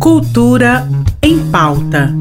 Cultura em Pauta.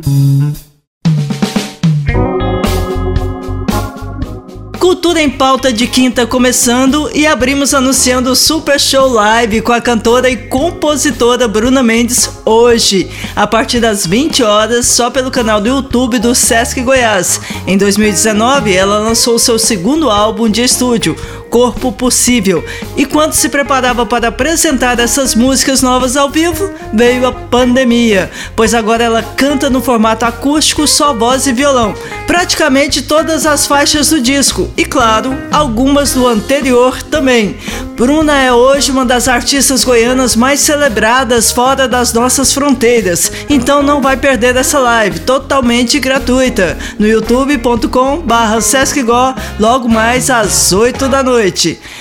Cultura em Pauta de quinta começando e abrimos anunciando o Super Show Live com a cantora e compositora Bruna Mendes hoje, a partir das 20 horas, só pelo canal do YouTube do Sesc Goiás. Em 2019, ela lançou seu segundo álbum de estúdio, Corpo Possível, e quando se preparava para apresentar essas músicas novas ao vivo, veio a pandemia, pois agora ela canta no formato acústico, só voz e violão, praticamente todas as faixas do disco, e claro, algumas do anterior também. Bruna é hoje uma das artistas goianas mais celebradas fora das nossas fronteiras, então não vai perder essa live, totalmente gratuita, no youtube.com/sescgo, logo mais às 8 da noite.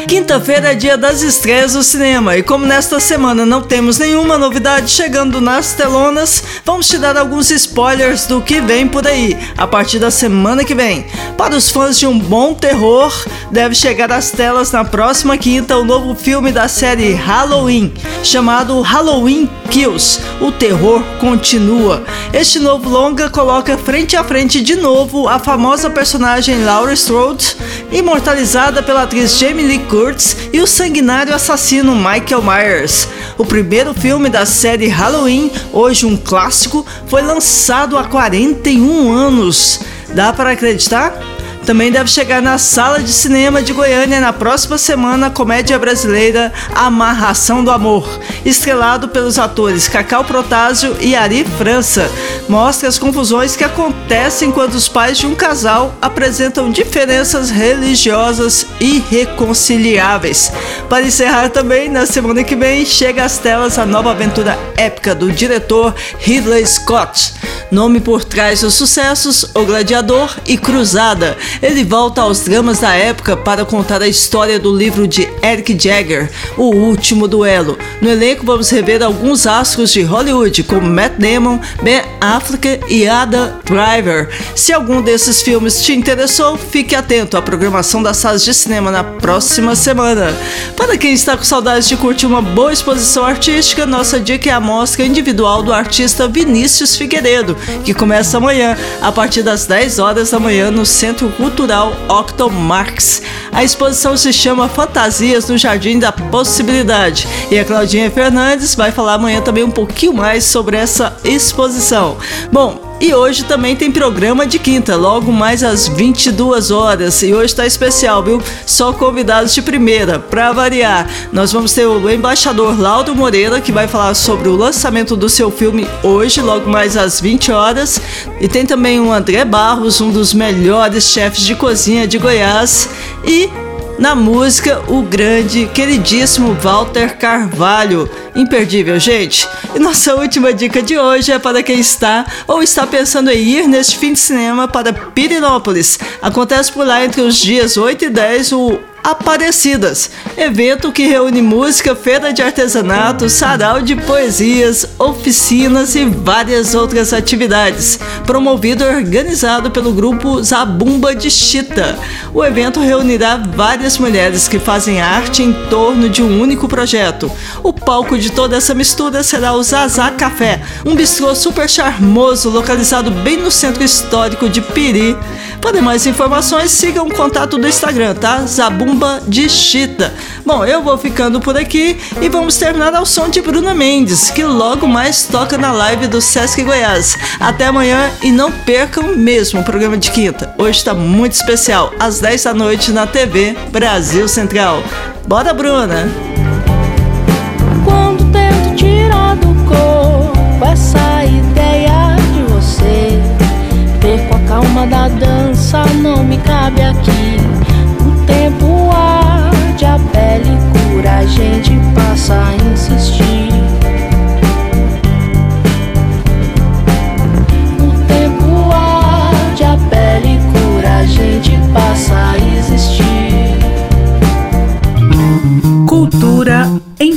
Quinta-feira é dia das estreias do cinema, e como nesta semana não temos nenhuma novidade chegando nas telonas, vamos te dar alguns spoilers do que vem por aí, a partir da semana que vem. Para os fãs de um bom terror, deve chegar às telas na próxima quinta o novo filme da série Halloween, chamado Halloween Kills. O terror continua. Este novo longa coloca frente a frente de novo a famosa personagem Laurie Strode, imortalizada pela atriz Jamie Lee Curtis, e o sanguinário assassino Michael Myers. O primeiro filme da série Halloween, hoje um clássico, foi lançado há 41 anos. Dá para acreditar? Também deve chegar na sala de cinema de Goiânia na próxima semana a comédia brasileira Amarração do Amor, estrelado pelos atores Cacau Protásio e Ari França. Mostra as confusões que acontecem quando os pais de um casal apresentam diferenças religiosas irreconciliáveis. Para encerrar também, na semana que vem, chega às telas a nova aventura épica do diretor Ridley Scott, nome por trás dos sucessos O Gladiador e Cruzada. Ele volta aos dramas da época para contar a história do livro de Eric Jagger, O Último Duelo. No elenco vamos rever alguns astros de Hollywood, como Matt Damon, Ben Affleck e Adam Driver. Se algum desses filmes te interessou, fique atento à programação das salas de cinema na próxima semana. Para quem está com saudades de curtir uma boa exposição artística, nossa dica é a mostra individual do artista Vinícius Figueiredo, que começa amanhã, a partir das 10 horas da manhã, no Centro Cultural Octo Marques. A exposição se chama Fantasias no Jardim da Possibilidade, e a Claudinha Fernandes vai falar amanhã também um pouquinho mais sobre essa exposição. Bom, e hoje também tem programa de quinta, logo mais às 22 horas. E hoje tá especial, viu? Só convidados de primeira, pra variar. Nós vamos ter o embaixador Lauro Moreira, que vai falar sobre o lançamento do seu filme hoje, logo mais às 20 horas. E tem também o André Barros, um dos melhores chefes de cozinha de Goiás. E na música, o grande, queridíssimo Walter Carvalho. Imperdível, gente! E nossa última dica de hoje é para quem está ou está pensando em ir neste fim de cinema para Pirinópolis. Acontece por lá entre os dias 8 e 10 o Aparecidas, evento que reúne música, feira de artesanato, sarau de poesias, oficinas e várias outras atividades, promovido e organizado pelo grupo Zabumba de Chita. O evento reunirá várias mulheres que fazem arte em torno de um único projeto. O palco de toda essa mistura será o Zazá Café, um bistrô super charmoso localizado bem no centro histórico de Piri. Para mais informações, siga o contato do Instagram, tá? Zabumba de Chita. Bom, eu vou ficando por aqui e vamos terminar ao som de Bruna Mendes, que logo mais toca na live do Sesc Goiás. Até amanhã e não percam mesmo o programa de quinta. Hoje está muito especial, às 10 da noite na TV Brasil Central. Bora, Bruna! Quando tento tirar do corpo essa ideia de você, perco a calma da dança, não me cabe aqui. O tempo arde a pele, cura, a gente passa a insistir. O tempo arde a pele, cura, a gente passa a existir. Cultura em